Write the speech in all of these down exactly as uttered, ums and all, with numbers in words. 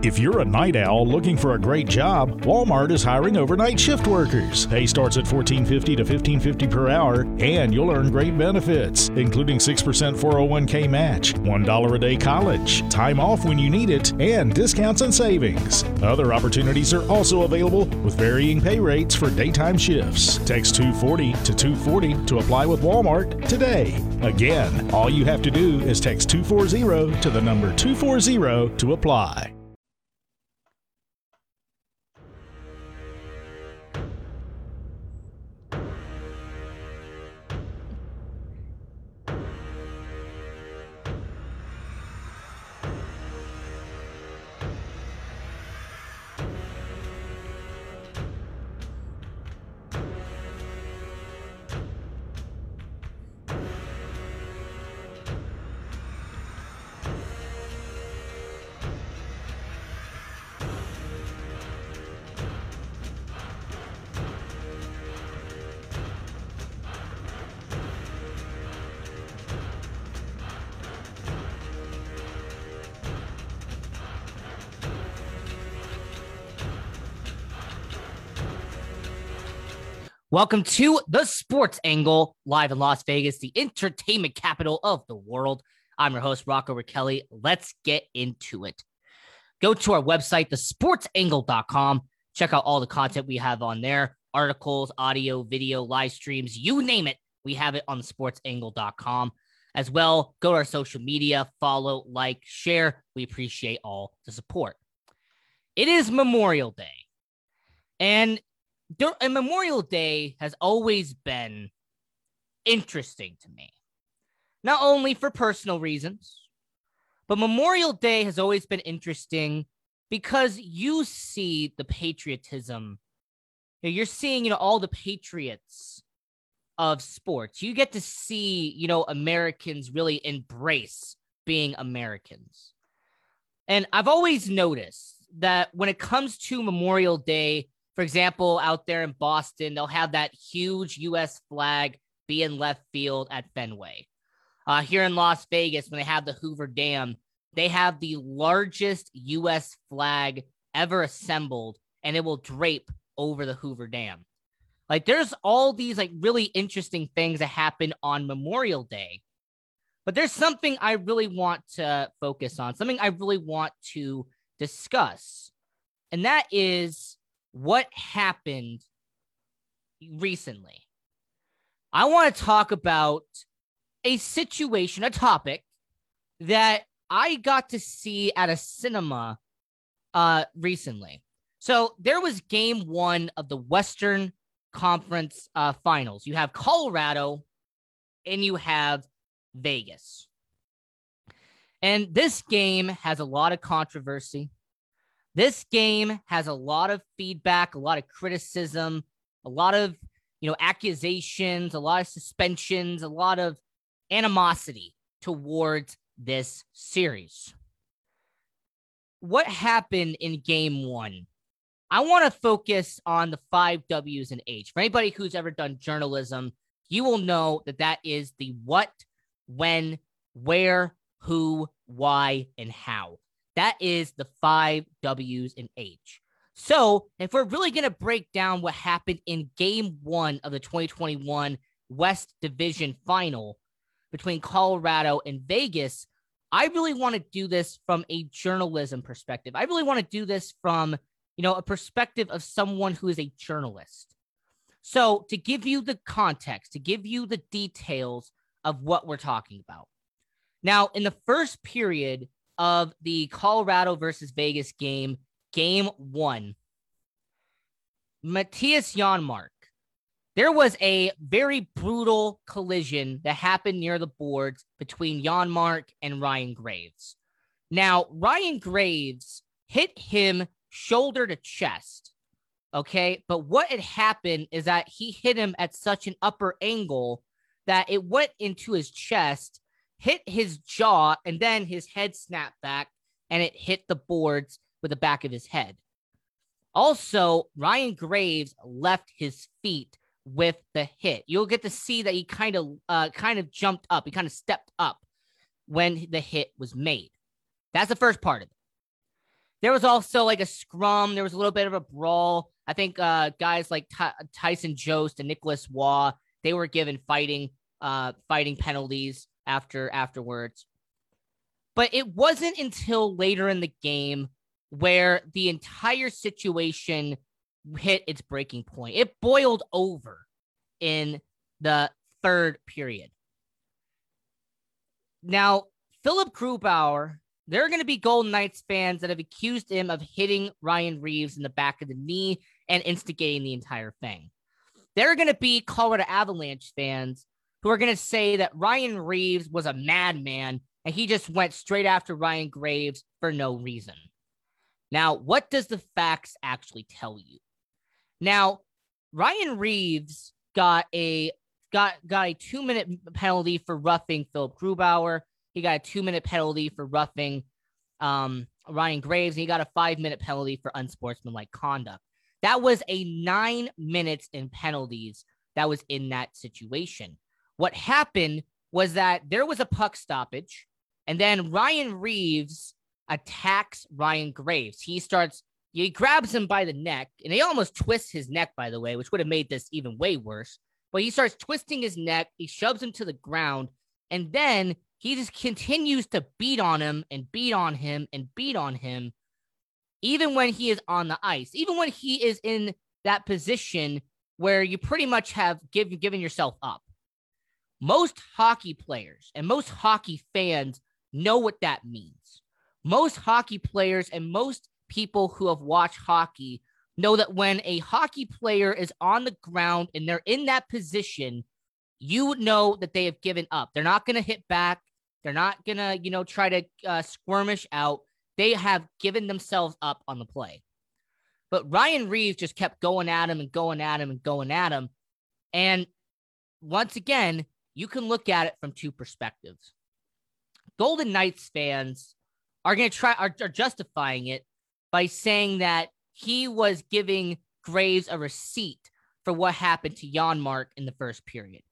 If you're a night owl looking for a great job, Walmart is hiring overnight shift workers. Pay starts at fourteen fifty to fifteen fifty per hour, and you'll earn great benefits, including six percent four oh one k match, one dollar a day college, time off when you need it, and discounts and savings. Other opportunities are also available with varying pay rates for daytime shifts. Text two forty to two forty to apply with Walmart today. Again, all you have to do is text two forty to the number two forty to apply. Welcome to The Sports Angle, live in Las Vegas, the entertainment capital of the world. I'm your host, Rocco Ricelli. Let's get into it. Go to our website, the sports angle dot com. Check out all the content we have on there. Articles, audio, video, live streams, you name it. We have it on the sports angle dot com. As well, go to our social media, follow, like, share. We appreciate all the support. It is Memorial Day. And And Memorial Day has always been interesting to me, not only for personal reasons, but Memorial Day has always been interesting because you see the patriotism. You're seeing, you know, all the patriots of sports. You get to see, you know, Americans really embrace being Americans. And I've always noticed that when it comes to Memorial Day, for example, out there in Boston, they'll have that huge U S flag be in left field at Fenway. Uh, here in Las Vegas, when they have the Hoover Dam, they have the largest U S flag ever assembled, and it will drape over the Hoover Dam. Like, there's all these like really interesting things that happen on Memorial Day, but there's something I really want to focus on, something I really want to discuss, and that is what happened recently. I want to talk about a situation, a topic that I got to see at a cinema uh, recently. So there was game one of the Western Conference uh, finals. You have Colorado and you have Vegas. And this game has a lot of controversy. This game has a lot of feedback, a lot of criticism, a lot of, you know, accusations, a lot of suspensions, a lot of animosity towards this series. What happened in game one? I want to focus on the five W's and H. For anybody who's ever done journalism, you will know that that is the what, when, where, who, why, and how. That is the five W's and H. So if we're really going to break down what happened in game one of the twenty twenty-one West Division Final between Colorado and Vegas, I really want to do this from a journalism perspective. I really want to do this from, you know, a perspective of someone who is a journalist. So to give you the context, to give you the details of what we're talking about. Now, in the first period of the Colorado versus Vegas game, game one, Matthias Janmark, there was a very brutal collision that happened near the boards between Janmark and Ryan Graves. Now, Ryan Graves hit him shoulder to chest, okay? But what had happened is that he hit him at such an upper angle that it went into his chest, hit his jaw, and then his head snapped back, and it hit the boards with the back of his head. Also, Ryan Graves left his feet with the hit. You'll get to see that he kind of uh, kind of jumped up. He kind of stepped up when the hit was made. That's the first part of it. There was also like a scrum. There was a little bit of a brawl. I think uh, guys like Ty- Tyson Jost and Nicholas Waugh, they were given fighting uh, fighting penalties after afterwards. But it wasn't until later in the game where the entire situation hit its breaking point. It boiled over in the third period. Now, Philipp Grubauer, there are going to be Golden Knights fans that have accused him of hitting Ryan Reaves in the back of the knee and instigating the entire thing. There are going to be Colorado Avalanche fans who are going to say that Ryan Reaves was a madman and he just went straight after Ryan Graves for no reason. Now, what does the facts actually tell you? Now, Ryan Reaves got a got got a two-minute penalty for roughing Philipp Grubauer. He got a two-minute penalty for roughing um, Ryan Graves, and he got a five-minute penalty for unsportsmanlike conduct. That was a nine minutes in penalties that was in that situation. What happened was that there was a puck stoppage, and then Ryan Reaves attacks Ryan Graves. He starts, he grabs him by the neck, and he almost twists his neck, by the way, which would have made this even way worse. But he starts twisting his neck, he shoves him to the ground, and then he just continues to beat on him and beat on him and beat on him, even when he is on the ice, even when he is in that position where you pretty much have give, given yourself up. Most hockey players and most hockey fans know what that means. Most hockey players and most people who have watched hockey know that when a hockey player is on the ground and they're in that position, you know that they have given up. They're not going to hit back. They're not going to, you know, try to uh, squirmish out. They have given themselves up on the play. But Ryan Reaves just kept going at him and going at him and going at him. And once again, you can look at it from two perspectives. Golden Knights fans are going to try are, are justifying it by saying that he was giving Graves a receipt for what happened to Janmark in the first period.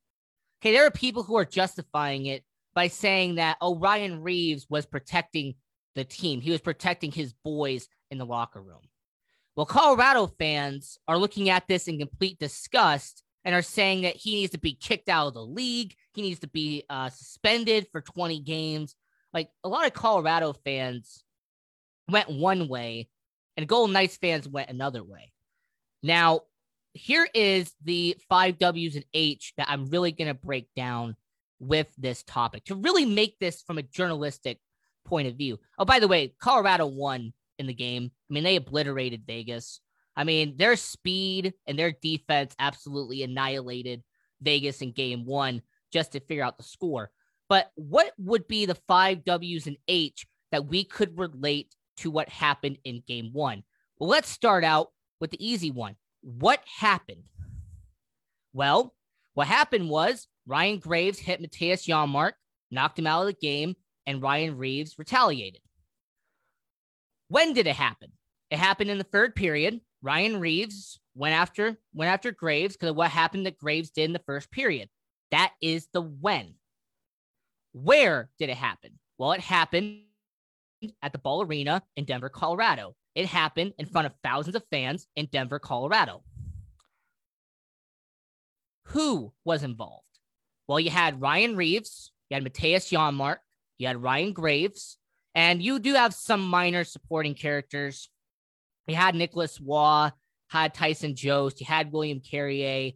Okay, there are people who are justifying it by saying that, oh, Ryan Reaves was protecting the team. He was protecting his boys in the locker room. Well, Colorado fans are looking at this in complete disgust and are saying that he needs to be kicked out of the league. He needs to be uh, suspended for twenty games. Like, a lot of Colorado fans went one way, and Golden Knights fans went another way. Now, here is the five W's and H that I'm really going to break down with this topic to really make this from a journalistic point of view. Oh, by the way, Colorado won in the game. I mean, they obliterated Vegas. I mean, their speed and their defense absolutely annihilated Vegas in game one just to figure out the score. But what would be the five W's and H that we could relate to what happened in game one? Well, let's start out with the easy one. What happened? Well, what happened was Ryan Graves hit Matthias Janmark, knocked him out of the game, and Ryan Reaves retaliated. When did it happen? It happened in the third period. Ryan Reaves went after went after Graves because of what happened that Graves did in the first period. That is the when. Where did it happen? Well, it happened at the Ball Arena in Denver, Colorado. It happened in front of thousands of fans in Denver, Colorado. Who was involved? Well, you had Ryan Reaves, you had Matthias Janmark, you had Ryan Graves, and you do have some minor supporting characters. You had Nicholas Waugh, had Tyson Jost, you had William Carrier,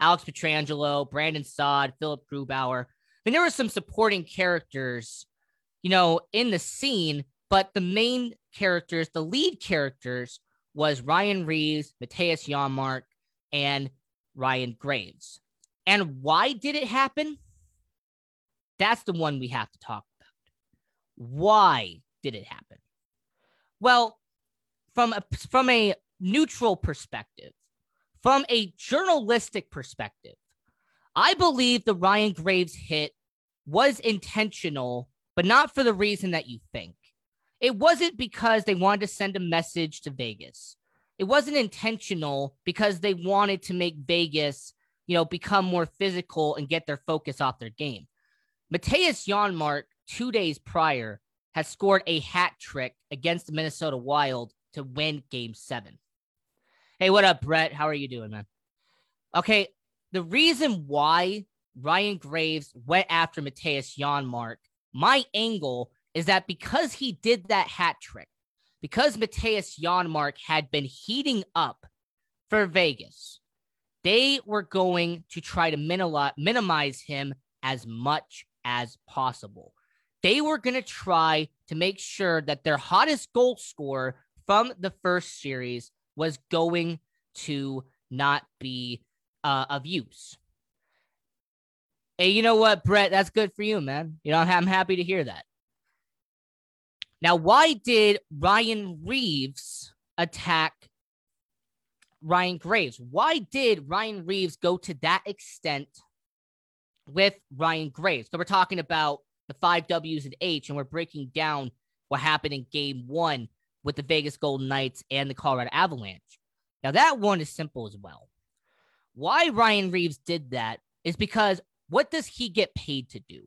Alex Pietrangelo, Brandon Saad, Philipp Grubauer. I mean, there were some supporting characters, you know, in the scene. But the main characters, the lead characters, was Ryan Reaves, Matthias Janmark, and Ryan Graves. And why did it happen? That's the one we have to talk about. Why did it happen? Well, from a, from a neutral perspective, from a journalistic perspective, I believe the Ryan Graves hit was intentional, but not for the reason that you think. It wasn't because they wanted to send a message to Vegas. It wasn't intentional because they wanted to make Vegas, you know, become more physical and get their focus off their game. Matthias Janmark, two days prior, has scored a hat trick against the Minnesota Wild to win game seven. Hey, what up, Brett? How are you doing, man? Okay, the reason why Ryan Graves went after Matthias Janmark, my angle is that because he did that hat trick, because Matthias Janmark had been heating up for Vegas, they were going to try to minimize him as much as possible. They were going to try to make sure that their hottest goal scorer from the first series was going to not be uh, of use. Hey, you know what, Brett? That's good for you, man. You know, I'm happy to hear that. Now, why did Ryan Reaves attack Ryan Graves? Why did Ryan Reaves go to that extent with Ryan Graves? So we're talking about the five W's and H, and we're breaking down what happened in game one with the Vegas Golden Knights and the Colorado Avalanche. Now, that one is simple as well. Why Ryan Reaves did that is because what does he get paid to do?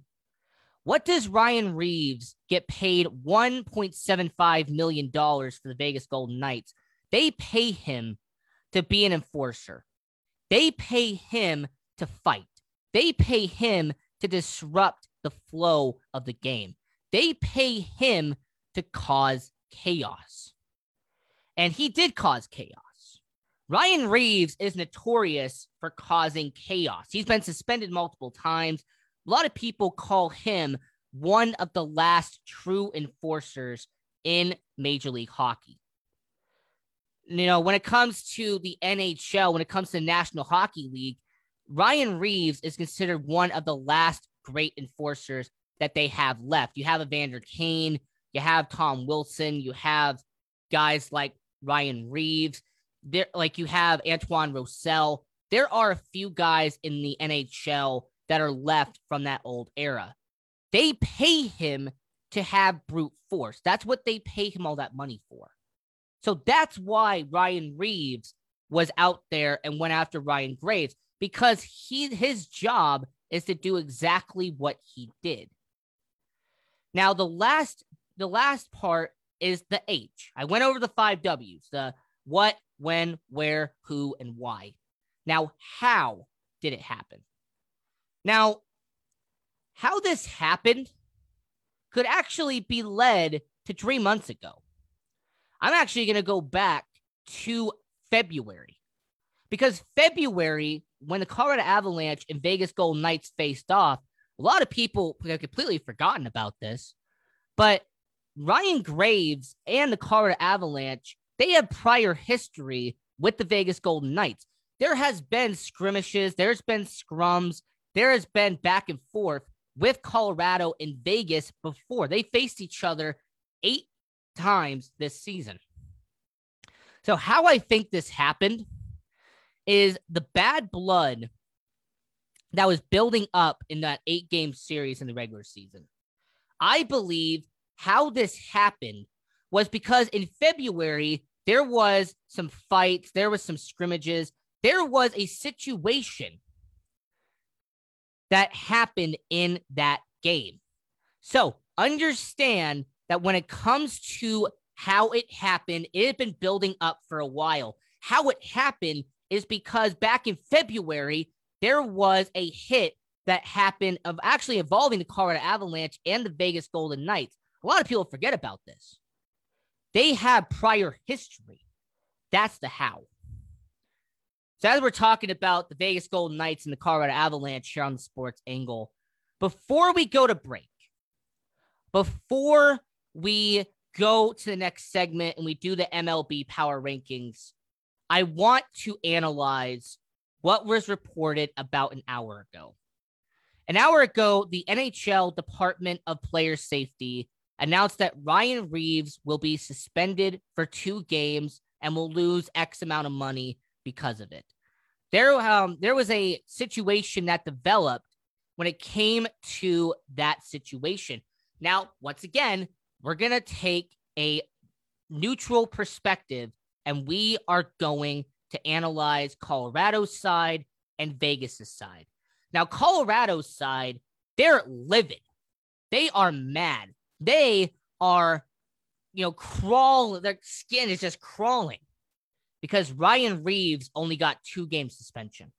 What does Ryan Reaves get paid one point seven five million dollars for the Vegas Golden Knights? They pay him to be an enforcer. They pay him to fight. They pay him to disrupt the flow of the game. They pay him to cause chaos. And he did cause chaos. Ryan Reaves is notorious for causing chaos. He's been suspended multiple times. A lot of people call him one of the last true enforcers in Major League Hockey. You know, when it comes to the N H L, when it comes to the National Hockey League, Ryan Reaves is considered one of the last great enforcers that they have left. You have Evander Kane, you have Tom Wilson, you have guys like Ryan Reaves, there, like you have Antoine Roussel. There are a few guys in the N H L that are left from that old era. They pay him to have brute force. That's what they pay him all that money for. So that's why Ryan Reaves was out there and went after Ryan Graves, because he his job is to do exactly what he did. Now, the last the last part is the H. I went over the five W's, the what, when, where, who, and why. Now, how did it happen? Now, how this happened could actually be led to three months ago. I'm actually going to go back to February, because February, when the Colorado Avalanche and Vegas Golden Knights faced off, a lot of people have completely forgotten about this, but Ryan Graves and the Colorado Avalanche, they have prior history with the Vegas Golden Knights. There has been skirmishes. There's been scrums. There has been back and forth with Colorado and Vegas before. They faced each other eight times this season. So how I think this happened is the bad blood that was building up in that eight game series in the regular season. I believe how this happened was because in February, there was some fights, there was some scrimmages, there was a situation that happened in that game. So understand that when it comes to how it happened, it had been building up for a while. How it happened is because back in February, there was a hit that happened of actually involving the Colorado Avalanche and the Vegas Golden Knights. A lot of people forget about this. They have prior history. That's the how. So as we're talking about the Vegas Golden Knights and the Colorado Avalanche here on the Sports Angle, before we go to break, before we go to the next segment and we do the M L B Power Rankings, I want to analyze what was reported about an hour ago. An hour ago, the N H L Department of Player Safety announced that Ryan Reaves will be suspended for two games and will lose X amount of money because of it. There, um, there was a situation that developed when it came to that situation. Now, once again, we're going to take a neutral perspective, and we are going to analyze Colorado's side and Vegas's side. Now, Colorado's side, they're livid. They are mad. They are, you know, crawl, their skin is just crawling because Ryan Reaves only got two game suspension.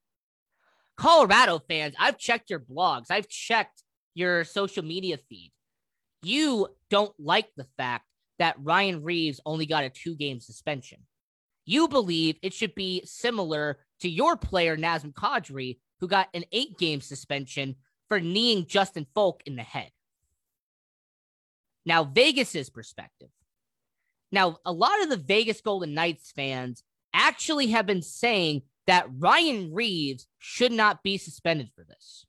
Colorado fans, I've checked your blogs. I've checked your social media feed. You don't like the fact that Ryan Reaves only got a two game suspension. You believe it should be similar to your player, Nazem Kadri, who got an eight game suspension for kneeing Justin Folk in the head. Now, Vegas's perspective. Now, a lot of the Vegas Golden Knights fans actually have been saying that Ryan Reaves should not be suspended for this.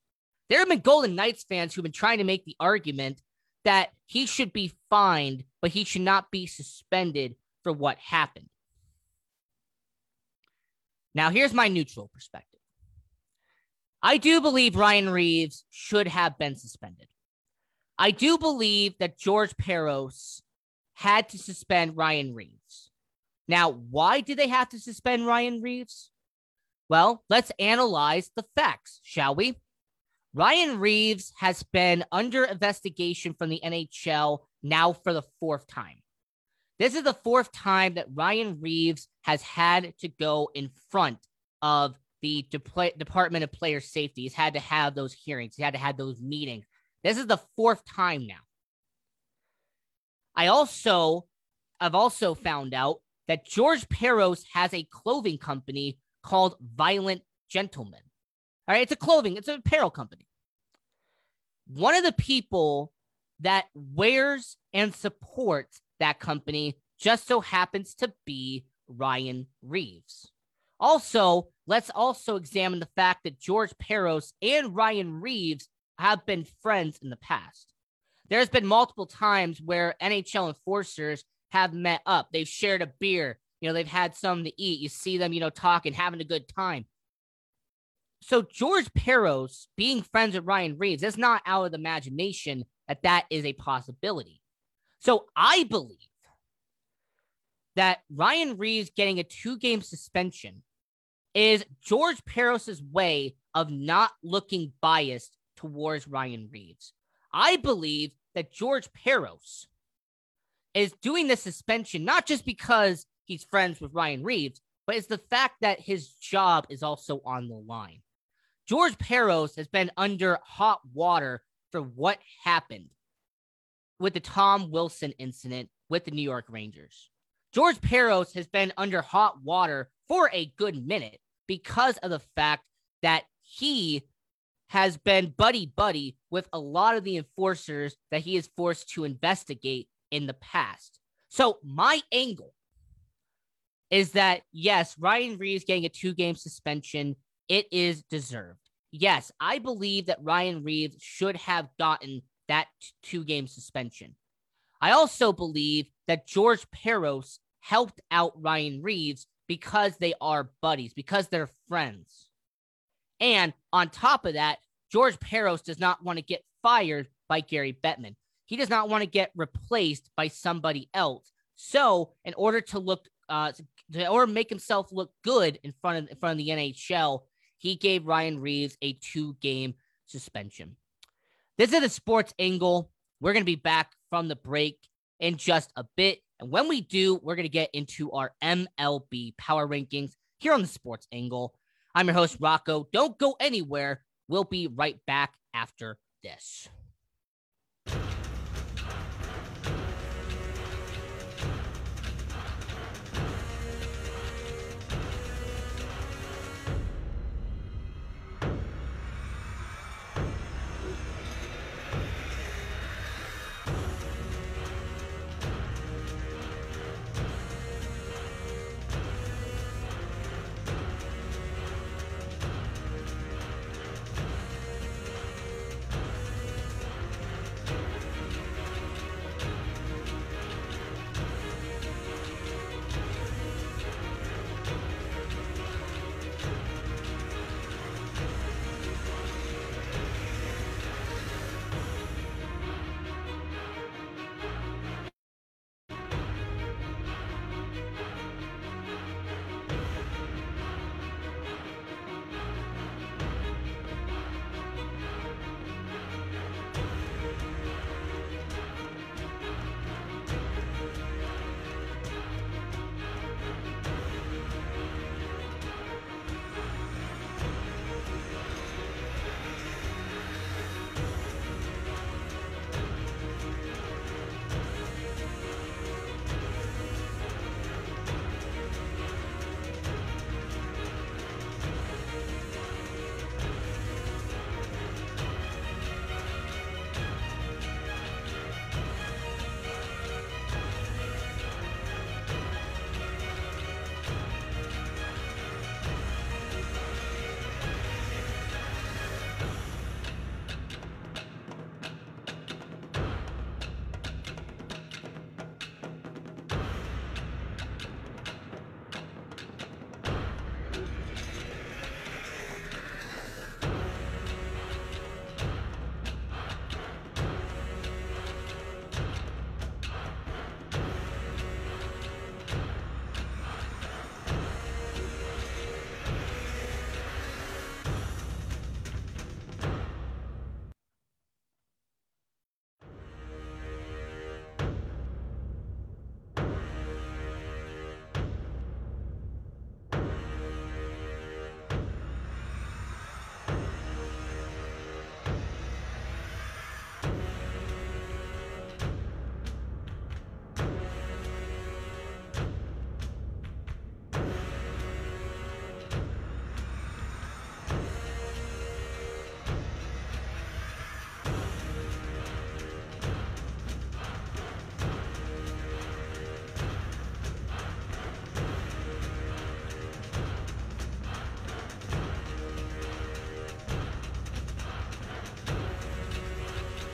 There have been Golden Knights fans who've been trying to make the argument that he should be fined, but he should not be suspended for what happened. Now, here's my neutral perspective. I do believe Ryan Reaves should have been suspended. I do believe that George Parros had to suspend Ryan Reaves. Now, why did they have to suspend Ryan Reaves? Well, let's analyze the facts, shall we? Ryan Reaves has been under investigation from the N H L now for the fourth time. This is the fourth time that Ryan Reaves has had to go in front of the De- Department of Player Safety. He's had to have those hearings. He had to have those meetings. This is the fourth time now. I also, I've also found out that George Parros has a clothing company called Violent Gentlemen. All right, it's a clothing, it's an apparel company. One of the people that wears and supports that company just so happens to be Ryan Reaves. Also, let's also examine the fact that George Parros and Ryan Reaves have been friends in the past. There's been multiple times where N H L enforcers have met up. They've shared a beer. You know, they've had something to eat. You see them, you know, talking, having a good time. So George Parros being friends with Ryan Reaves, that's not out of the imagination that that is a possibility. So I believe that Ryan Reaves getting a two-game suspension is George Parros' way of not looking biased towards Ryan Reaves. I believe that George Parros is doing the suspension not just because he's friends with Ryan Reaves, but it's the fact that his job is also on the line. George Parros has been under hot water for what happened with the Tom Wilson incident with the New York Rangers. George Parros has been under hot water for a good minute because of the fact that he has been buddy-buddy with a lot of the enforcers that he is forced to investigate in the past. So my angle is that, yes, Ryan Reaves getting a two-game suspension, it is deserved. Yes, I believe that Ryan Reaves should have gotten that two-game suspension. I also believe that George Parros helped out Ryan Reaves because they are buddies, because they're friends. And on top of that, George Parros does not want to get fired by Gary Bettman. He does not want to get replaced by somebody else. So in order to look Uh, or make himself look good in front of in front of the N H L, he gave Ryan Reaves a two-game suspension. This is the Sports Angle. We're going to be back from the break in just a bit. And when we do, we're going to get into our M L B Power Rankings here on the Sports Angle. I'm your host, Rocco. Don't go anywhere. We'll be right back after this.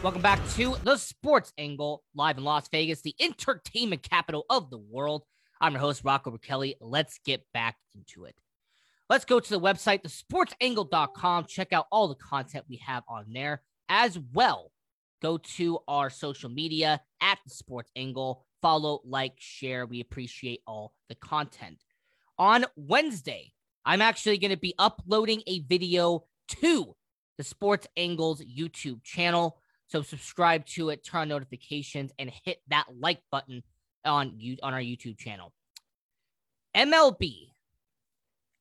Welcome back to The Sports Angle, live in Las Vegas, the entertainment capital of the world. I'm your host, Rocco Ricelli. Let's get back into it. Let's go to the website, the sports angle dot com. Check out all the content we have on there. As well, go to our social media at The Sports Angle. Follow, like, share. We appreciate all the content. On Wednesday, I'm actually going to be uploading a video to The Sports Angle's YouTube channel. So subscribe to it, turn on notifications, and hit that like button on you on our YouTube channel. M L B.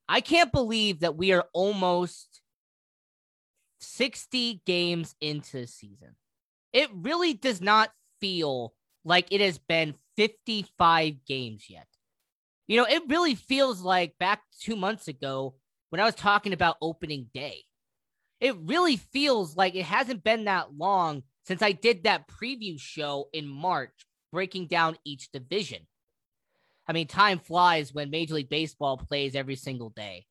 I can't believe that we are almost sixty games into the season. It really does not feel like it has been fifty-five games yet. You know, it really feels like back two months ago when I was talking about opening day. It really feels like it hasn't been that long since I did that preview show in March, breaking down each division. I mean, time flies when Major League Baseball plays every single day.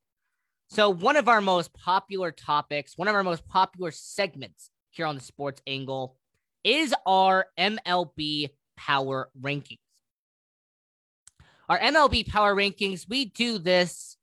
So one of our most popular topics, one of our most popular segments here on The Sports Angle is our M L B Power Rankings. Our M L B Power Rankings, we do this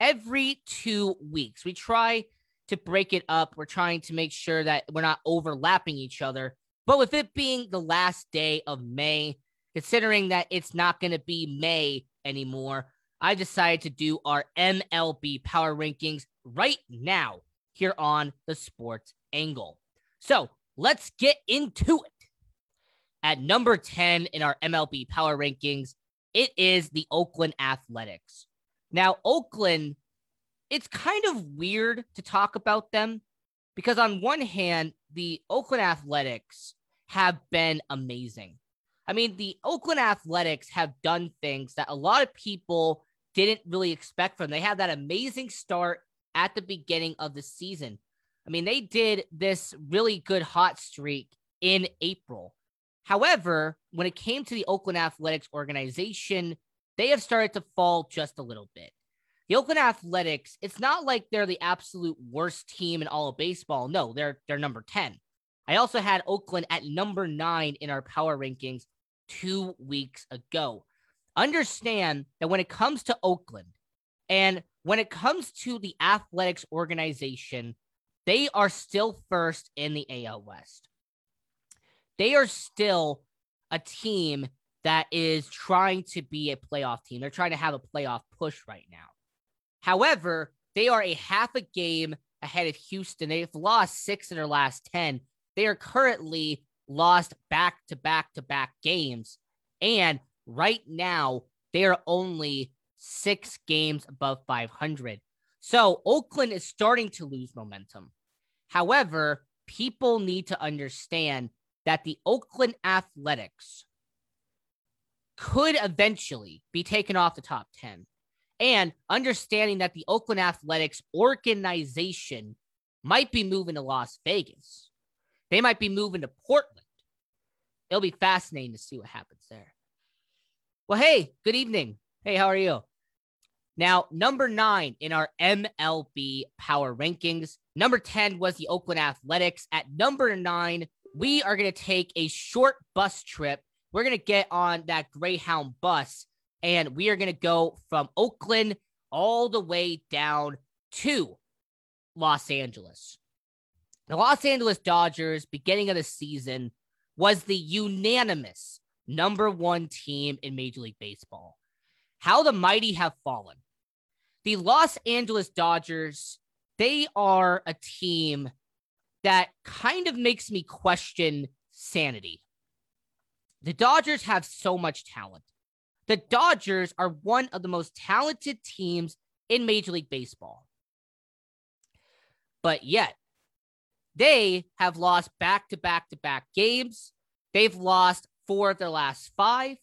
every two weeks. We try to break it up. We're trying to make sure that we're not overlapping each other. But with it being the last day of May, considering that it's not going to be May anymore, I decided to do our M L B Power Rankings right now here on The Sports Angle. So let's get into it. At number ten in our M L B Power Rankings, it is the Oakland Athletics. Now, Oakland, it's kind of weird to talk about them because on one hand, the Oakland Athletics have been amazing. I mean, the Oakland Athletics have done things that a lot of people didn't really expect from. They had that amazing start at the beginning of the season. I mean, they did this really good hot streak in April. However, when it came to the Oakland Athletics organization, they have started to fall just a little bit. The Oakland Athletics, it's not like they're the absolute worst team in all of baseball. No, they're they're number ten. I also had Oakland at number nine in our power rankings two weeks ago. Understand that when it comes to Oakland and when it comes to the Athletics organization, they are still first in the A L West. They are still a team that is trying to be a playoff team. They're trying to have a playoff push right now. However, they are a half a game ahead of Houston. They've lost six in their last ten. They are currently lost back-to-back-to-back games. And right now, they are only six games above five hundred. So Oakland is starting to lose momentum. However, people need to understand that the Oakland Athletics could eventually be taken off the top ten. And understanding that the Oakland Athletics organization might be moving to Las Vegas. They might be moving to Portland. It'll be fascinating to see what happens there. Well, hey, good evening. Hey, how are you? Now, number nine in our M L B Power Rankings. Number ten was the Oakland Athletics. At number nine, we are going to take a short bus trip. We're going to get on that Greyhound bus, and we are going to go from Oakland all the way down to Los Angeles. The Los Angeles Dodgers, beginning of the season, was the unanimous number one team in Major League Baseball. How the mighty have fallen. The Los Angeles Dodgers, they are a team that kind of makes me question sanity. The Dodgers have so much talent. The Dodgers are one of the most talented teams in Major League Baseball. But yet, they have lost back-to-back-to-back games. They've lost four of their last five.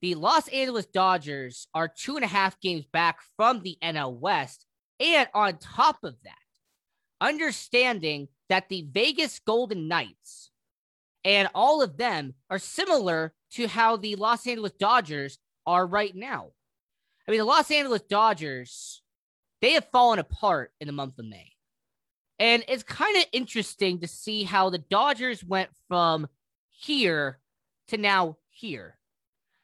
The Los Angeles Dodgers are two and a half games back from the N L West. And on top of that, understanding that the Vegas Golden Knights and all of them are similar to how the Los Angeles Dodgers are right now. I mean, the Los Angeles Dodgers, they have fallen apart in the month of May. And it's kind of interesting to see how the Dodgers went from here to now here.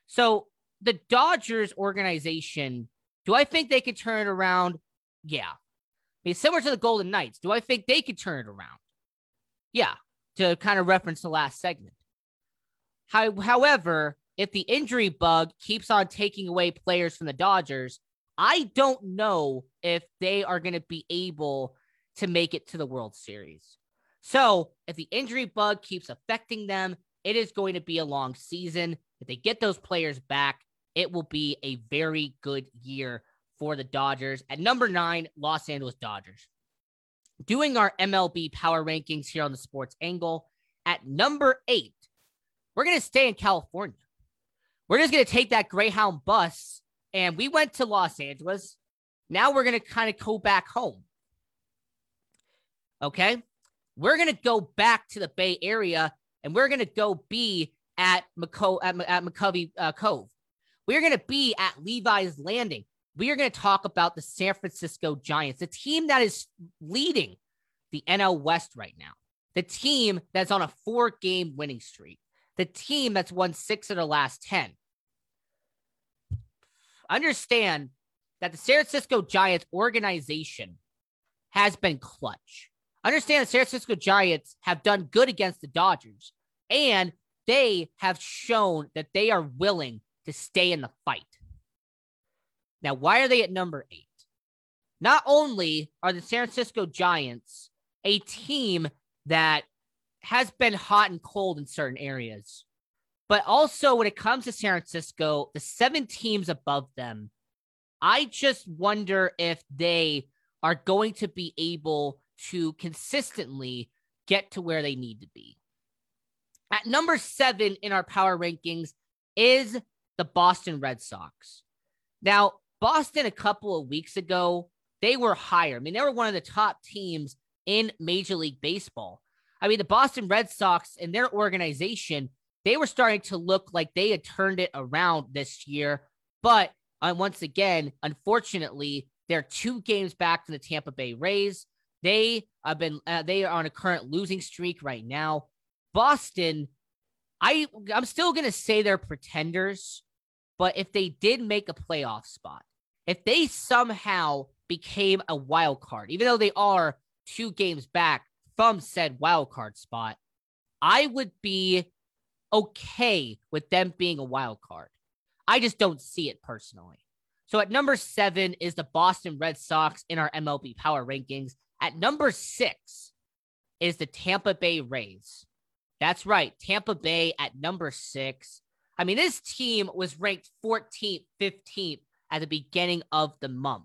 So the Dodgers organization, do I think they could turn it around? Yeah. I mean, similar to the Golden Knights, do I think they could turn it around? Yeah, to kind of reference the last segment. How, however, if the injury bug keeps on taking away players from the Dodgers, I don't know if they are going to be able to make it to the World Series. So if the injury bug keeps affecting them, it is going to be a long season. If they get those players back, it will be a very good year for the Dodgers. At number nine, Los Angeles Dodgers. Doing our M L B power rankings here on the Sports Angle. At number eight, we're going to stay in California. We're just going to take that Greyhound bus, and we went to Los Angeles. Now we're going to kind of go back home. Okay? We're going to go back to the Bay Area, and we're going to go be at, McCo- at, at McCovey uh, Cove. We're going to be at Levi's Landing. We are going to talk about the San Francisco Giants, the team that is leading the N L West right now, the team that's on a four-game winning streak, the team that's won six of the last ten. Understand that the San Francisco Giants organization has been clutch. Understand the San Francisco Giants have done good against the Dodgers, and they have shown that they are willing to stay in the fight. Now, why are they at number eight? Not only are the San Francisco Giants a team that has been hot and cold in certain areas, but also when it comes to San Francisco, the seven teams above them, I just wonder if they are going to be able to consistently get to where they need to be. At number seven in our power rankings is the Boston Red Sox. Now, Boston, a couple of weeks ago, they were higher. I mean, they were one of the top teams in Major League Baseball. I mean, the Boston Red Sox and their organization, they were starting to look like they had turned it around this year. But uh, once again, unfortunately, they're two games back from the Tampa Bay Rays. They have been uh, they are on a current losing streak right now. Boston, I I'm still going to say they're pretenders, but if they did make a playoff spot, if they somehow became a wild card, even though they are two games back from said wild card spot, I would be okay with them being a wild card. I just don't see it personally. So at number seven is the Boston Red Sox in our M L B power rankings. At number six is the Tampa Bay Rays. That's right, Tampa Bay at number six. I mean, this team was ranked fourteenth, fifteenth at the beginning of the month.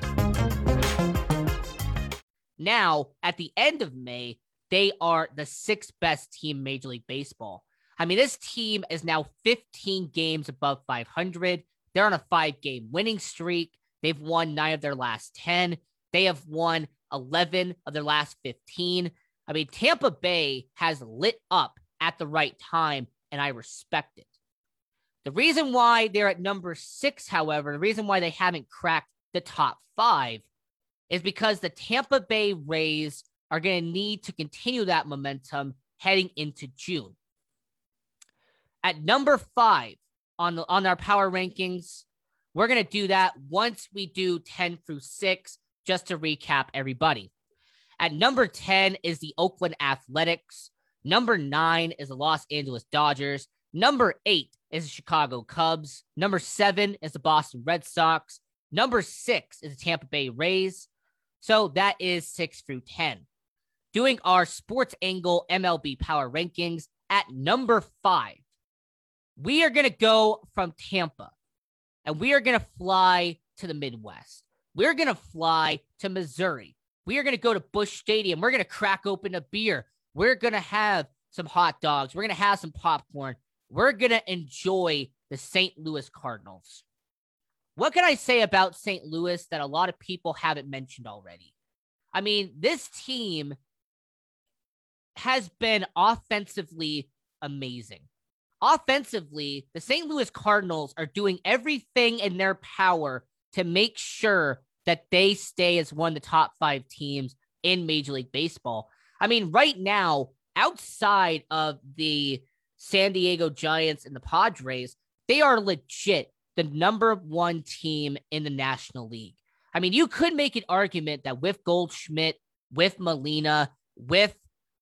Now, at the end of May, they are the sixth best team in Major League Baseball. I mean, this team is now fifteen games above five hundred. They're on a five-game winning streak. They've won nine of their last ten. They have won eleven of their last fifteen. I I mean, Tampa Bay has lit up at the right time, and I respect it. The reason why they're at number six, however, the reason why they haven't cracked the top five is because the Tampa Bay Rays are going to need to continue that momentum heading into June. At number five on the, on our power rankings, we're going to do that once we do ten through six, just to recap everybody. At number ten is the Oakland Athletics. Number nine is the Los Angeles Dodgers. Number eight is the Chicago Cubs. Number seven is the Boston Red Sox. Number six is the Tampa Bay Rays. So that is six through ten. Doing our Sports Angle M L B Power Rankings at number five, we are going to go from Tampa and we are going to fly to the Midwest. We're going to fly to Missouri. We are going to go to Busch Stadium. We're going to crack open a beer. We're going to have some hot dogs. We're going to have some popcorn. We're going to enjoy the Saint Louis Cardinals. What can I say about Saint Louis that a lot of people haven't mentioned already? I mean, this team has been offensively amazing. Offensively, the Saint Louis Cardinals are doing everything in their power to make sure that they stay as one of the top five teams in Major League Baseball. I mean, right now, outside of the San Diego Giants and the Padres, they are legit the number one team in the National League. I mean, you could make an argument that with Goldschmidt, with Molina, with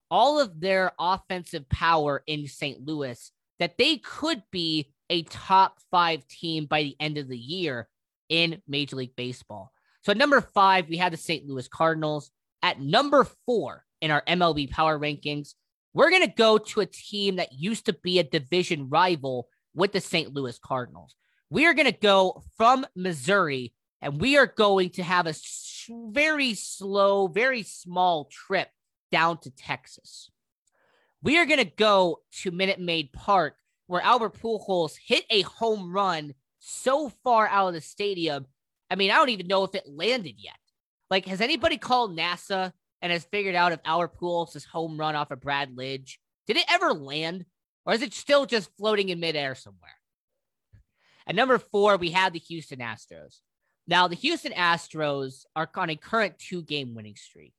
all of their offensive power in Saint Louis, that they could be a top five team by the end of the year in Major League Baseball. So at number five, we have the Saint Louis Cardinals. At number four in our M L B Power Rankings, we're going to go to a team that used to be a division rival with the Saint Louis Cardinals. We are going to go from Missouri, and we are going to have a very slow, very small trip down to Texas. We are going to go to Minute Maid Park, where Albert Pujols hit a home run so far out of the stadium. I mean, I don't even know if it landed yet. Like, has anybody called NASA and has figured out if Albert Pujols' home run off of Brad Lidge, did it ever land, or is it still just floating in midair somewhere? At number four, we have the Houston Astros. Now, the Houston Astros are on a current two-game winning streak.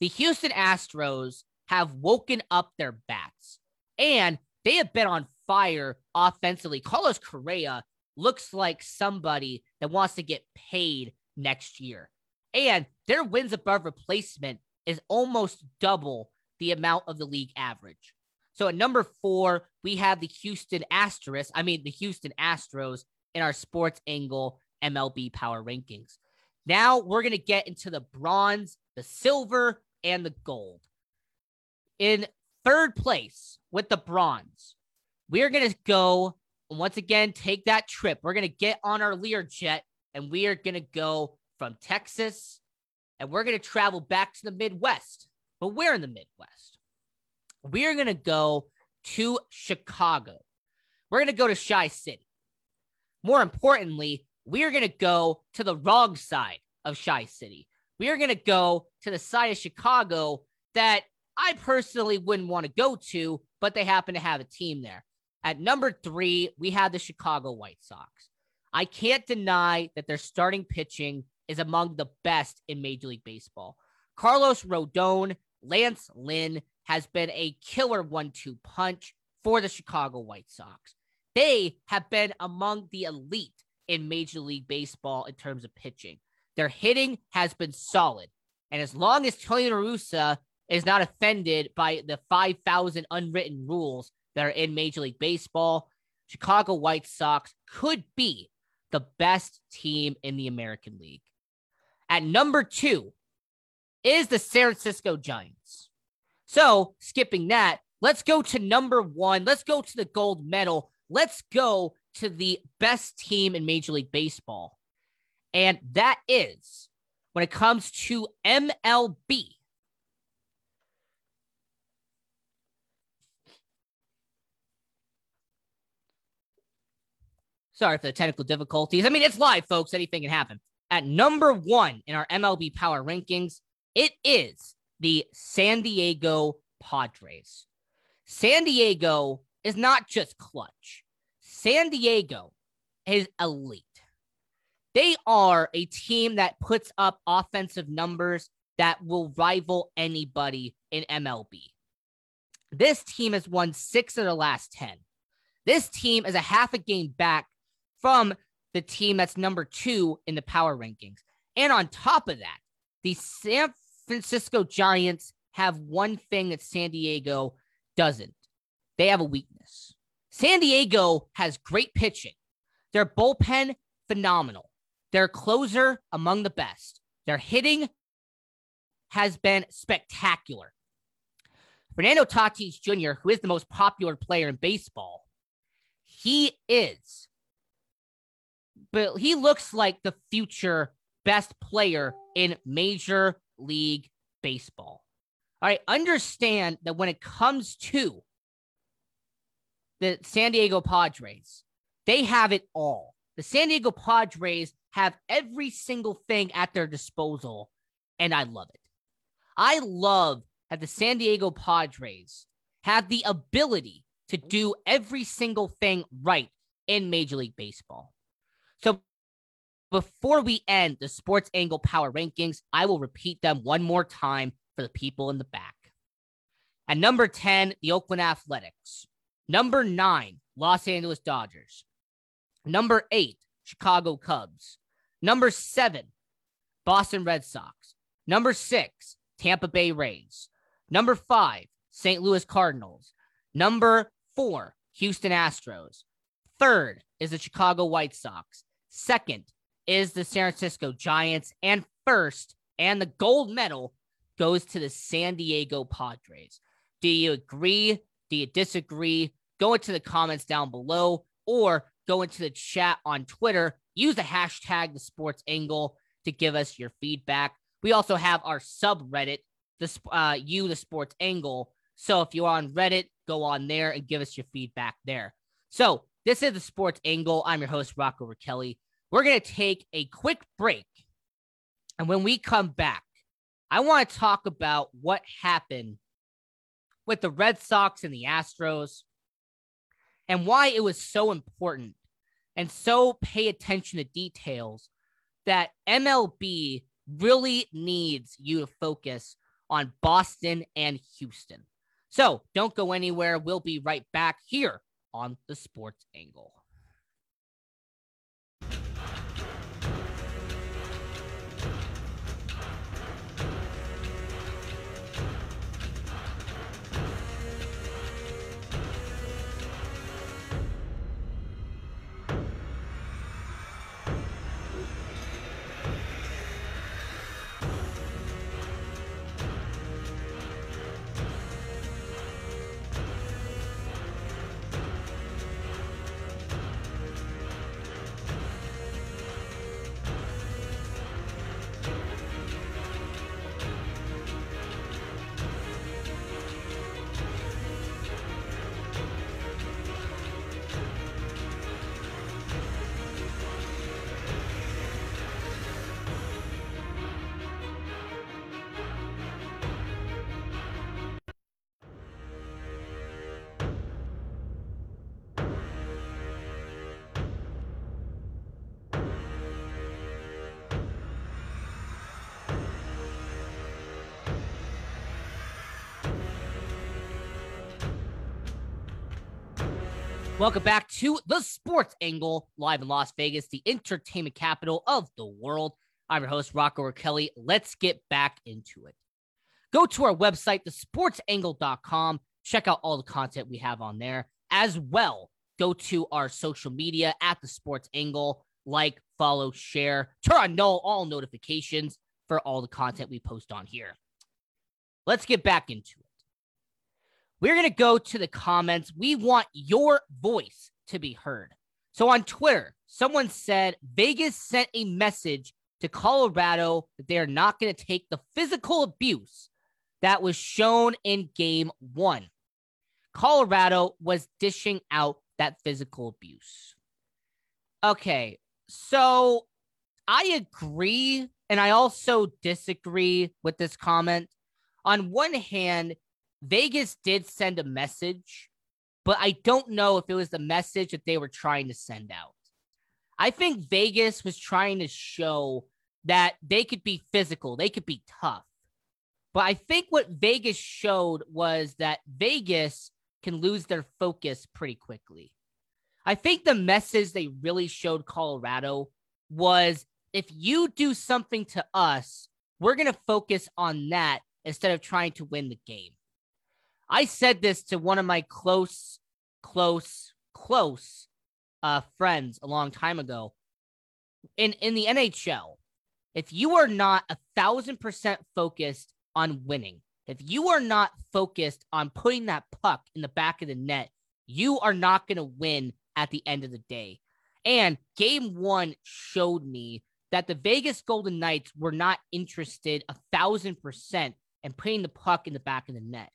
The Houston Astros have woken up their bats, and they have been on fire offensively. Carlos Correa looks like somebody that wants to get paid next year, and their wins above replacement is almost double the amount of the league average. So at number four, we have the Houston Astros. I mean, the Houston Astros in our Sports Angle M L B Power Rankings. Now we're going to get into the bronze, the silver, and the gold. In third place with the bronze, we're going to go, and once again, take that trip. We're going to get on our Learjet, and we are going to go from Texas, and we're going to travel back to the Midwest. But we're in the Midwest. We are going to go to Chicago. We're going to go to Chi City. More importantly, we are going to go to the wrong side of Chi City. We are going to go to the side of Chicago that I personally wouldn't want to go to, but they happen to have a team there. At number three, we have the Chicago White Sox. I can't deny that their starting pitching is among the best in Major League Baseball. Carlos Rodon, Lance Lynn, has been a killer one two punch for the Chicago White Sox. They have been among the elite in Major League Baseball in terms of pitching. Their hitting has been solid. And as long as Tony La Russa is not offended by the five thousand unwritten rules that are in Major League Baseball, Chicago White Sox could be the best team in the American League. At number two is the San Francisco Giants. So, skipping that, let's go to number one. Let's go to the gold medal. Let's go to the best team in Major League Baseball. And that is, when it comes to M L B, sorry for the technical difficulties. I mean, it's live, folks. Anything can happen. At number one in our M L B Power Rankings, it is the San Diego Padres. San Diego is not just clutch. San Diego is elite. They are a team that puts up offensive numbers that will rival anybody in M L B. This team has won six of the last ten. This team is a half a game back from the team that's number two in the power rankings. And on top of that, the San Francisco Giants have one thing that San Diego doesn't. They have a weakness. San Diego has great pitching. Their bullpen, phenomenal. Their closer, among the best. Their hitting has been spectacular. Fernando Tatis Junior, who is the most popular player in baseball, he is, but he looks like the future best player in Major League Baseball. All right, understand that when it comes to the San Diego Padres, they have it all. The San Diego Padres have every single thing at their disposal, and I love it. I love that the San Diego Padres have the ability to do every single thing right in Major League Baseball. So before we end the Sports Angle Power Rankings, I will repeat them one more time for the people in the back. At number ten, the Oakland Athletics. Number nine, Los Angeles Dodgers. Number eight, Chicago Cubs. Number seven, Boston Red Sox. Number six, Tampa Bay Rays. Number five, Saint Louis Cardinals. Number four, Houston Astros. Third is the Chicago White Sox. Second is the San Francisco Giants. And first, and the gold medal, goes to the San Diego Padres. Do you agree? Do you disagree? Go into the comments down below or go into the chat on Twitter. Use the hashtag TheSportsAngle to give us your feedback. We also have our subreddit, the, uh, you, the Sports Angle. So if you're on Reddit, go on there and give us your feedback there. So this is the Sports Angle. I'm your host, Rocco Ricelli. We're going to take a quick break. And when we come back, I want to talk about what happened with the Red Sox and the Astros and why it was so important and so pay attention to details that M L B really needs you to focus on Boston and Houston. So don't go anywhere. We'll be right back here on the Sports Angle. Welcome back to The Sports Angle, live in Las Vegas, the entertainment capital of the world. I'm your host, Rocco Ricelli. Let's get back into it. Go to our website, the sports angle dot com. Check out all the content we have on there. As well, go to our social media at The Sports Angle. Like, follow, share, turn on all notifications for all the content we post on here. Let's get back into it. We're going to go to the comments. We want your voice to be heard. So on Twitter, someone said Vegas sent a message to Colorado that they're not going to take the physical abuse that was shown in game one. Colorado was dishing out that physical abuse. Okay, so I agree, and I also disagree with this comment. on one hand, Vegas did send a message, but I don't know if it was the message that they were trying to send out. I think Vegas was trying to show that they could be physical, they could be tough. But I think what Vegas showed was that Vegas can lose their focus pretty quickly. I think the message they really showed Colorado was, if you do something to us, we're going to focus on that instead of trying to win the game. I said this to one of my close, close, close uh, friends a long time ago. In, in the N H L, if you are not a thousand percent focused on winning, if you are not focused on putting that puck in the back of the net, you are not going to win at the end of the day. And game one showed me that the Vegas Golden Knights were not interested a thousand percent in putting the puck in the back of the net.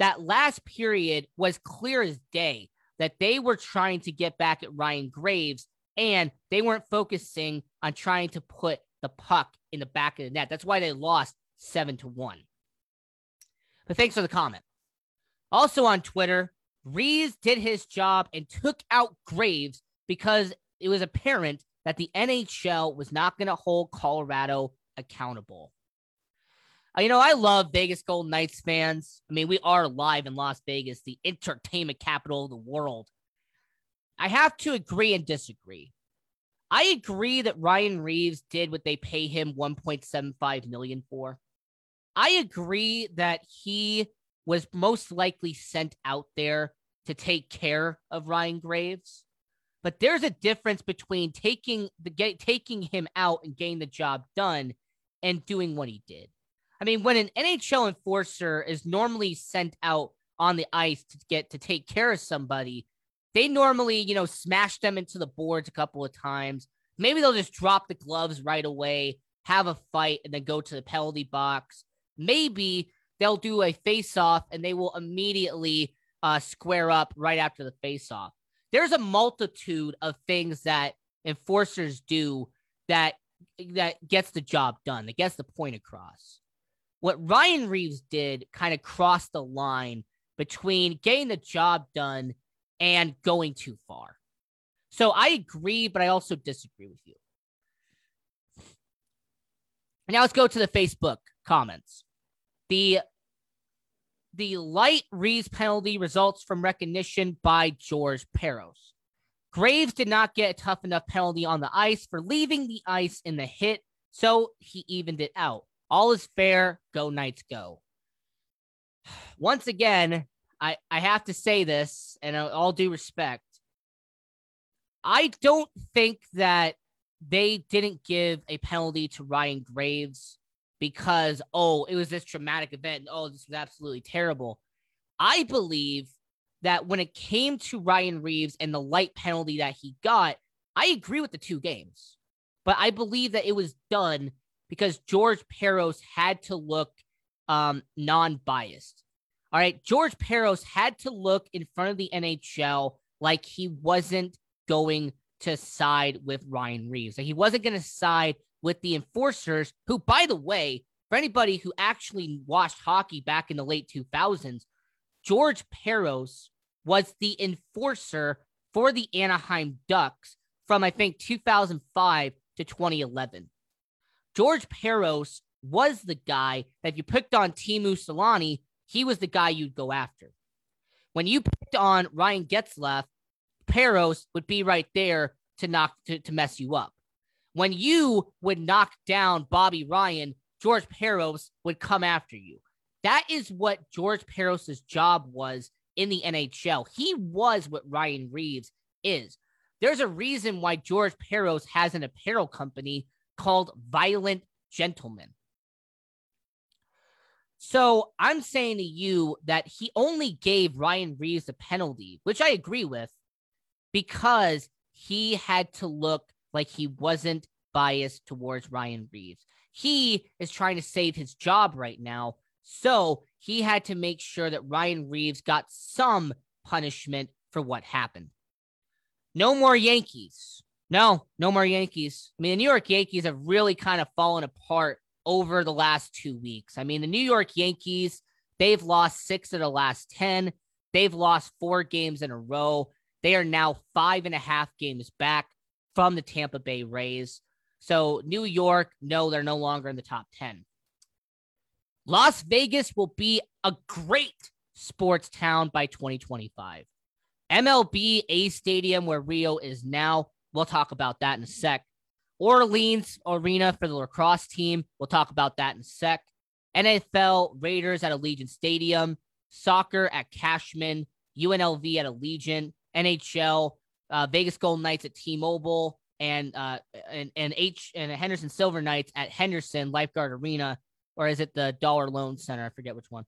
That last period was clear as day that they were trying to get back at Ryan Graves, and they weren't focusing on trying to put the puck in the back of the net. That's why they lost seven to one. But thanks for the comment. Also on Twitter, Reaves did his job and took out Graves because it was apparent that the N H L was not going to hold Colorado accountable. You know, I love Vegas Golden Knights fans. I mean, we are live in Las Vegas, the entertainment capital of the world. I have to agree and disagree. I agree that Ryan Reaves did what they pay him one point seven five million dollars for. I agree that he was most likely sent out there to take care of Ryan Graves. But there's a difference between taking the get, taking him out and getting the job done and doing what he did. I mean, when an N H L enforcer is normally sent out on the ice to get to take care of somebody, they normally, you know, smash them into the boards a couple of times. Maybe they'll just drop the gloves right away, have a fight, and then go to the penalty box. Maybe they'll do a face-off and they will immediately uh, square up right after the face-off. There's a multitude of things that enforcers do that that gets the job done, that gets the point across. What Ryan Reaves did kind of crossed the line between getting the job done and going too far. So I agree, but I also disagree with you. Now let's go to the Facebook comments. The, the light Reaves penalty results from recognition by George Parros. Graves did not get a tough enough penalty on the ice for leaving the ice in the hit, so he evened it out. All is fair. Go Knights, go. Once again, I, I have to say this, and all due respect, I don't think that they didn't give a penalty to Ryan Graves because, oh, it was this traumatic event, and, oh, this was absolutely terrible. I believe that when it came to Ryan Reaves and the light penalty that he got, I agree with the two games. But I believe that it was done because George Parros had to look um, non-biased. All right, George Parros had to look in front of the N H L like he wasn't going to side with Ryan Reaves. Like he wasn't going to side with the enforcers, who, by the way, for anybody who actually watched hockey back in the late two thousands, George Parros was the enforcer for the Anaheim Ducks from, I think, two thousand five to twenty eleven. George Parros was the guy that if you picked on Teemu Selanne, he was the guy you'd go after. When you picked on Ryan Getzlaff, Parros would be right there to knock to, to mess you up. When you would knock down Bobby Ryan, George Parros would come after you. That is what George Parros' job was in the N H L. He was what Ryan Reaves is. There's a reason why George Parros has an apparel company called Violent Gentlemen. So I'm saying to you that he only gave Ryan Reaves a penalty, which I agree with, because he had to look like he wasn't biased towards Ryan Reaves. He is trying to save his job right now, so he had to make sure that Ryan Reaves got some punishment for what happened. No more Yankees. No, no more Yankees. I mean, the New York Yankees have really kind of fallen apart over the last two weeks. I mean, the New York Yankees, they've lost six of the last ten. They've lost four games in a row. They are now five and a half games back from the Tampa Bay Rays. So New York, no, they're no longer in the top ten. Las Vegas will be a great sports town by twenty twenty-five. M L B, a stadium where Rio is now. We'll talk about that in a sec. Orleans Arena for the lacrosse team. We'll talk about that in a sec. N F L Raiders at Allegiant Stadium. Soccer at Cashman. U N L V at Allegiant. N H L, uh, Vegas Golden Knights at T-Mobile. And uh, and and H and Henderson Silver Knights at Henderson Lifeguard Arena, or is it the Dollar Loan Center? I forget which one.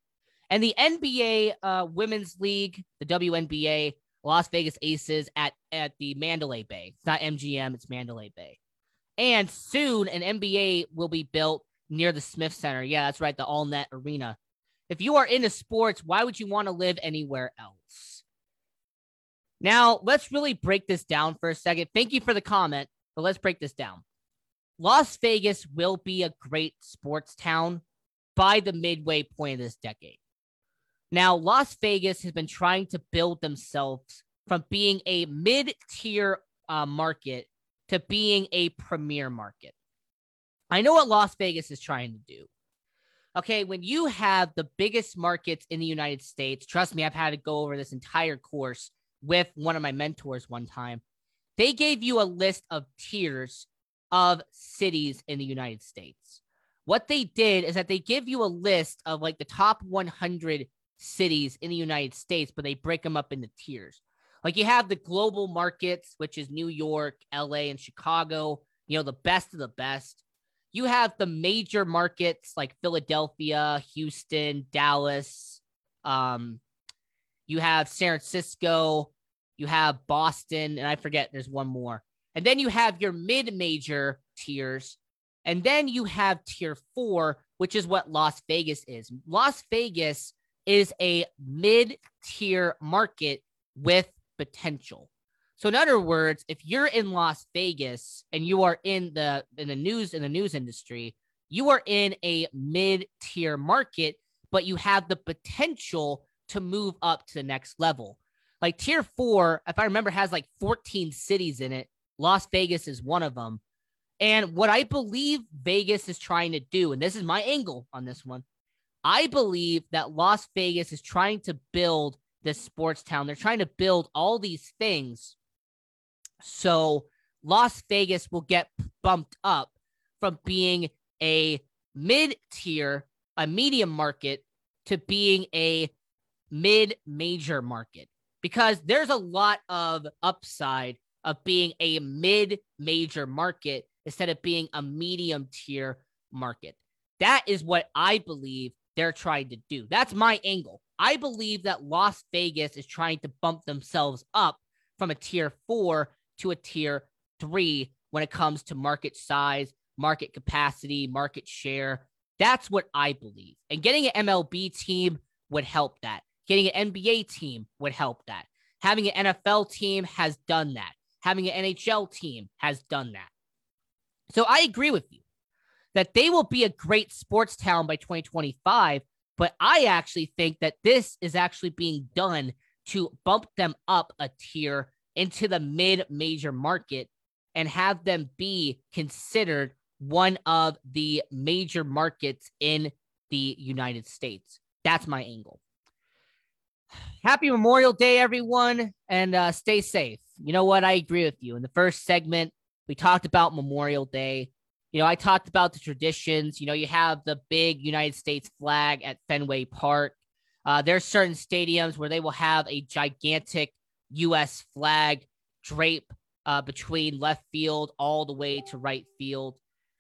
And the N B A uh, Women's League, the W N B A, Las Vegas Aces at at the Mandalay Bay. It's not M G M, it's Mandalay Bay. And soon an N B A will be built near the Smith Center. Yeah, that's right, the All-Net Arena. If you are into sports, why would you want to live anywhere else? Now, let's really break this down for a second. Thank you for the comment, but let's break this down. Las Vegas will be a great sports town by the midway point of this decade. Now, Las Vegas has been trying to build themselves from being a mid-tier uh, market to being a premier market. I know what Las Vegas is trying to do. Okay, when you have the biggest markets in the United States, trust me, I've had to go over this entire course with one of my mentors one time. They gave you a list of tiers of cities in the United States. What they did is that they give you a list of like the top one hundred cities in the United States, but they break them up into tiers. Like you have the global markets, which is New York, L A, and Chicago, you know, the best of the best. You have the major markets like Philadelphia, Houston, Dallas, um, you have San Francisco, you have Boston, and I forget there's one more. And then you have your mid-major tiers, and then you have tier four, which is what Las Vegas is. Las Vegas is a mid-tier market with potential. So in other words, if you're in Las Vegas and you are in the in the news in the news industry, you are in a mid-tier market, but you have the potential to move up to the next level. Like tier four, if I remember, has like fourteen cities in it. Las Vegas is one of them. And what I believe Vegas is trying to do, and this is my angle on this one, I believe that Las Vegas is trying to build this sports town. They're trying to build all these things. So Las Vegas will get bumped up from being a mid-tier, a medium market, to being a mid-major market, because there's a lot of upside of being a mid-major market instead of being a medium tier market. That is what I believe they're trying to do. That's my angle. I believe that Las Vegas is trying to bump themselves up from a tier four to a tier three when it comes to market size, market capacity, market share. That's what I believe. And getting an M L B team would help that. Getting an N B A team would help that. Having an N F L team has done that. Having an N H L team has done that. So I agree with you that they will be a great sports town by twenty twenty-five, but I actually think that this is actually being done to bump them up a tier into the mid-major market and have them be considered one of the major markets in the United States. That's my angle. Happy Memorial Day, everyone, and uh, stay safe. You know what? I agree with you. In the first segment, we talked about Memorial Day. You know, I talked about the traditions. You know, you have the big United States flag at Fenway Park. Uh, there are certain stadiums where they will have a gigantic U S flag drape uh, between left field all the way to right field.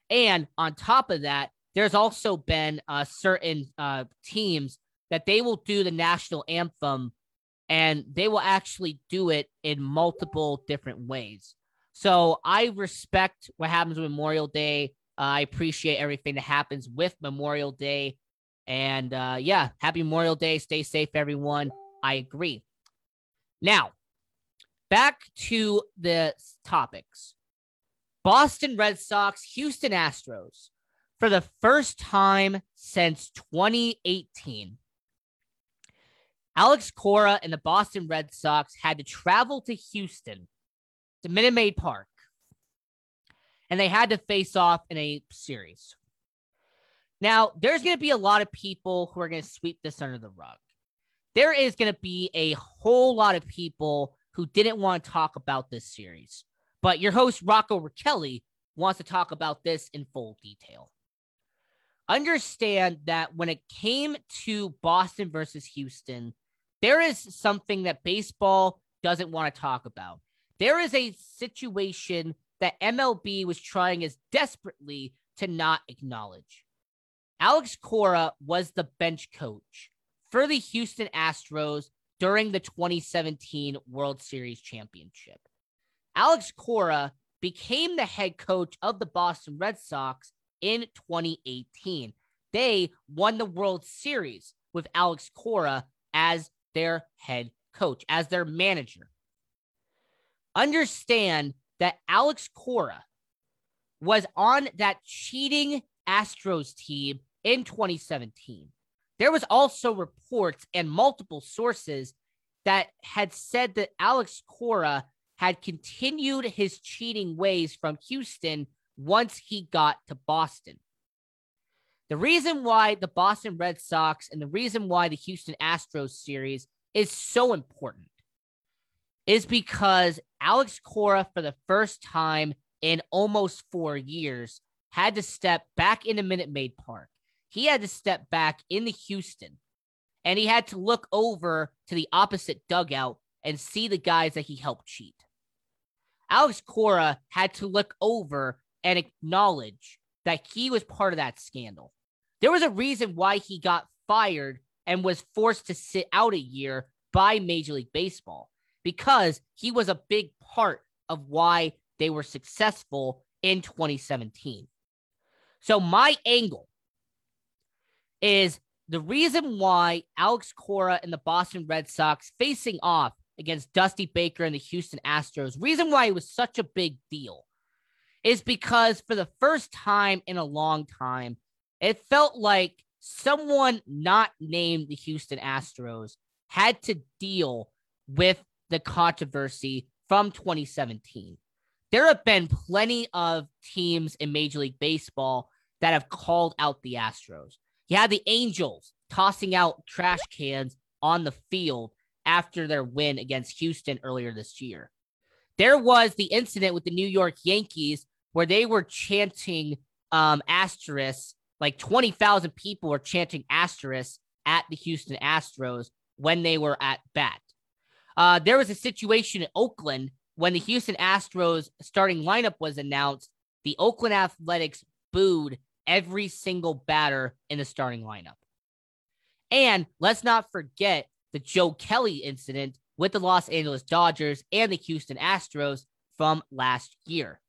And on top of that, there's also been uh, certain uh, teams that they will do the national anthem, and they will actually do it in multiple different ways. So I respect what happens with Memorial Day. Uh, I appreciate everything that happens with Memorial Day. And uh, yeah, happy Memorial Day. Stay safe, everyone. I agree. Now, back to the topics. Boston Red Sox, Houston Astros. for the first time since twenty eighteen. Alex Cora and the Boston Red Sox had to travel to Houston, to Minute Maid Park, and they had to face off in a series. Now, there's going to be a lot of people who are going to sweep this under the rug. There is going to be a whole lot of people who didn't want to talk about this series, but your host, Rocco Ricelli, wants to talk about this in full detail. Understand that when it came to Boston versus Houston, there is something that baseball doesn't want to talk about. There is a situation that M L B was trying as desperately to not acknowledge. Alex Cora was the bench coach for the Houston Astros during the twenty seventeen World Series Championship. Alex Cora became the head coach of the Boston Red Sox in twenty eighteen. They won the World Series with Alex Cora as their head coach, as their manager. Understand that Alex Cora was on that cheating Astros team in twenty seventeen. There was also reports and multiple sources that had said that Alex Cora had continued his cheating ways from Houston once he got to Boston. The reason why the Boston Red Sox and the reason why the Houston Astros series is so important is because Alex Cora, for the first time in almost four years, had to step back into Minute Maid Park. He had to step back into Houston, and he had to look over to the opposite dugout and see the guys that he helped cheat. Alex Cora had to look over and acknowledge that he was part of that scandal. There was a reason why he got fired and was forced to sit out a year by Major League Baseball, because he was a big part of why they were successful in twenty seventeen. So my angle is the reason why Alex Cora and the Boston Red Sox facing off against Dusty Baker and the Houston Astros, reason why it was such a big deal, is because for the first time in a long time, it felt like someone not named the Houston Astros had to deal with the controversy from twenty seventeen. There have been plenty of teams in Major League Baseball that have called out the Astros. You had the Angels tossing out trash cans on the field after their win against Houston earlier this year. There was the incident with the New York Yankees where they were chanting um, asterisks, like twenty thousand people were chanting asterisks at the Houston Astros when they were at bat. Uh, there was a situation in Oakland when the Houston Astros starting lineup was announced. The Oakland Athletics booed every single batter in the starting lineup. And let's not forget the Joe Kelly incident with the Los Angeles Dodgers and the Houston Astros from last year.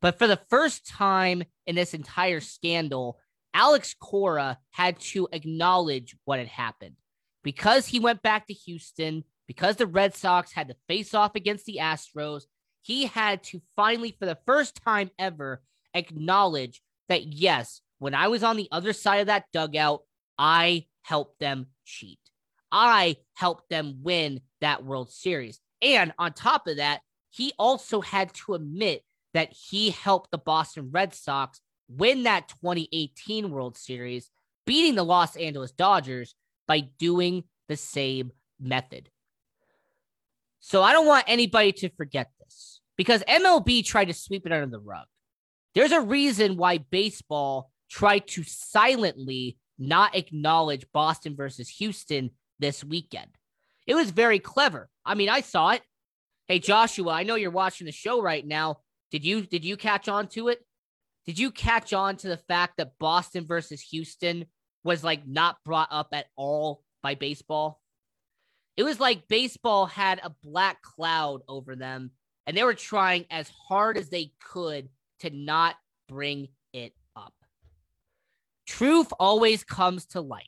But for the first time in this entire scandal, Alex Cora had to acknowledge what had happened. Because he went back to Houston, because the Red Sox had to face off against the Astros, he had to finally, for the first time ever, acknowledge that, yes, when I was on the other side of that dugout, I helped them cheat. I helped them win that World Series. And on top of that, he also had to admit that he helped the Boston Red Sox win that twenty eighteen World Series, beating the Los Angeles Dodgers by doing the same method. So I don't want anybody to forget this, because M L B tried to sweep it under the rug. There's a reason why baseball tried to silently not acknowledge Boston versus Houston this weekend. It was very clever. I mean, I saw it. Hey, Joshua, I know you're watching the show right now. Did you did you catch on to it? Did you catch on to the fact that Boston versus Houston was like not brought up at all by baseball? It was like baseball had a black cloud over them, and they were trying as hard as they could to not bring it up. Truth always comes to light.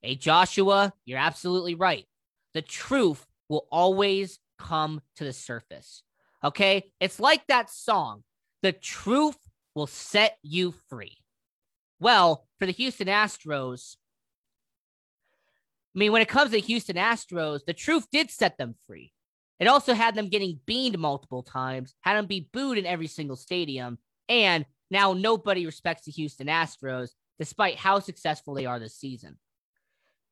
Hey, Joshua, you're absolutely right. The truth will always come to the surface. Okay? It's like that song, the truth will set you free. Well, for the Houston Astros, I mean, when it comes to Houston Astros, the truth did set them free. It also had them getting beaned multiple times, had them be booed in every single stadium, and now nobody respects the Houston Astros, despite how successful they are this season.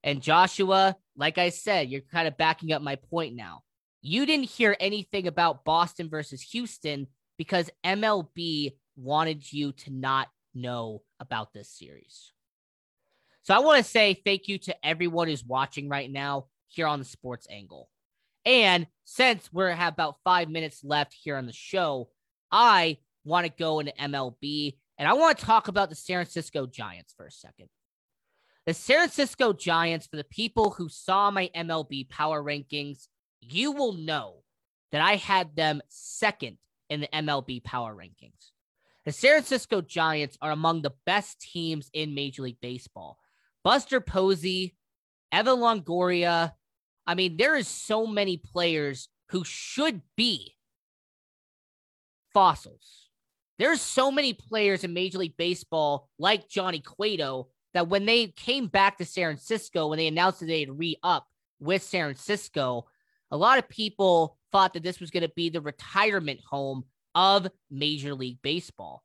And Joshua, like I said, you're kind of backing up my point now. You didn't hear anything about Boston versus Houston because M L B wanted you to not know about this series. So I want to say thank you to everyone who's watching right now here on The Sports Angle. And since we have about five minutes left here on the show, I want to go into M L B, and I want to talk about the San Francisco Giants for a second. The San Francisco Giants, for the people who saw my M L B power rankings, you will know that I had them second in the M L B power rankings. The San Francisco Giants are among the best teams in Major League Baseball. Buster Posey, Evan Longoria. I mean, there is so many players who should be fossils. There's so many players in Major League Baseball like Johnny Cueto that when they came back to San Francisco, when they announced that they had re-up with San Francisco, a lot of people thought that this was going to be the retirement home of Major League Baseball.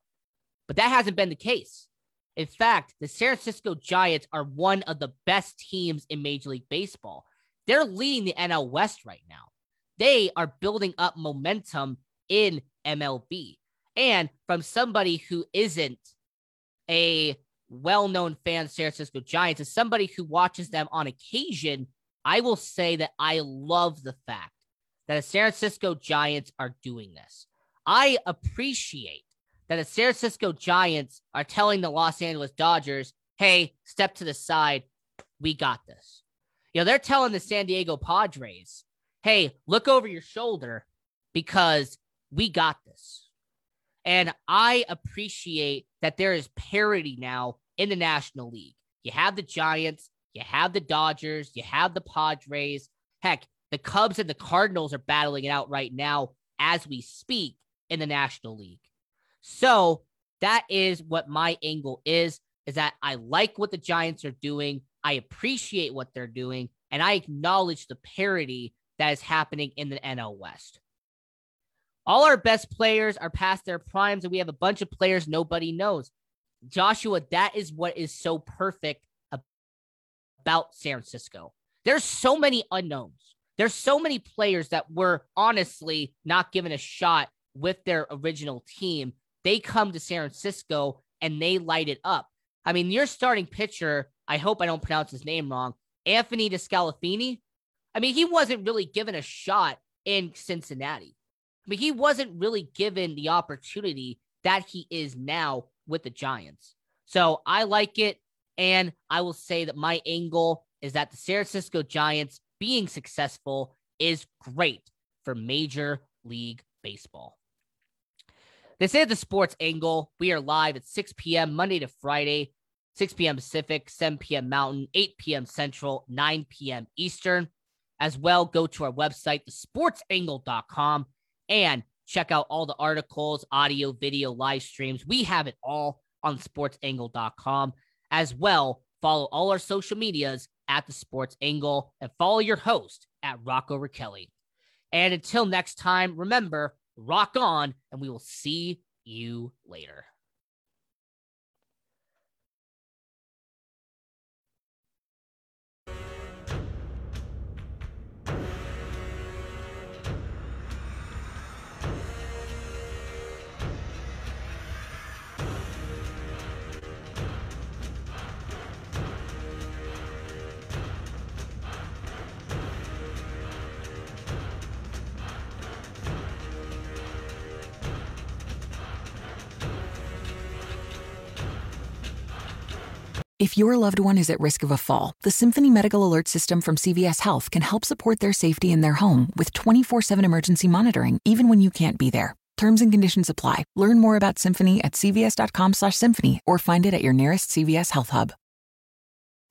But that hasn't been the case. In fact, the San Francisco Giants are one of the best teams in Major League Baseball. They're leading the N L West right now. They are building up momentum in M L B. And from somebody who isn't a well-known fan of San Francisco Giants, as somebody who watches them on occasion, I will say that I love the fact that the San Francisco Giants are doing this. I appreciate that the San Francisco Giants are telling the Los Angeles Dodgers, hey, step to the side. We got this. You know, they're telling the San Diego Padres, hey, look over your shoulder because we got this. And I appreciate that there is parity now in the National League. You have the Giants, you have the Dodgers, you have the Padres. Heck, the Cubs and the Cardinals are battling it out right now as we speak in the National League. So that is what my angle is, is that I like what the Giants are doing. I appreciate what they're doing, and I acknowledge the parity that is happening in the N L West. All our best players are past their primes, and we have a bunch of players nobody knows. Joshua, that is what is so perfect about San Francisco. There's so many unknowns. There's so many players that were honestly not given a shot with their original team. They come to San Francisco, and they light it up. I mean, your starting pitcher, I hope I don't pronounce his name wrong, Anthony DeScalafini. I mean, he wasn't really given a shot in Cincinnati. I mean, he wasn't really given the opportunity that he is now with the Giants. So I like it, and I will say that my angle is that the San Francisco Giants being successful is great for Major League Baseball. This is The Sports Angle. We are live at six p.m. Monday to Friday, six p.m. Pacific, seven p.m. Mountain, eight p.m. Central, nine p.m. Eastern. As well, go to our website, the sports angle dot com, and check out all the articles, audio, video, live streams. We have it all on sports angle dot com. As well, follow all our social medias at The Sports Angle and follow your host at Rocco Ricelli. And until next time, remember, rock on, and we will see you later. If your loved one is at risk of a fall, the Symphony Medical Alert System from C V S Health can help support their safety in their home with twenty-four seven emergency monitoring, even when you can't be there. Terms and conditions apply. Learn more about Symphony at c v s dot com slash symphony or find it at your nearest C V S Health Hub.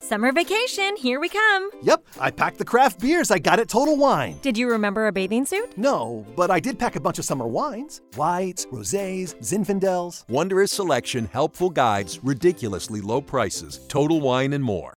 Summer vacation, here we come. Yep, I packed the craft beers I got at Total Wine. Did you remember a bathing suit? No, but I did pack a bunch of summer wines. Whites, rosés, Zinfandels. Wondrous selection, helpful guides, ridiculously low prices, Total Wine and more.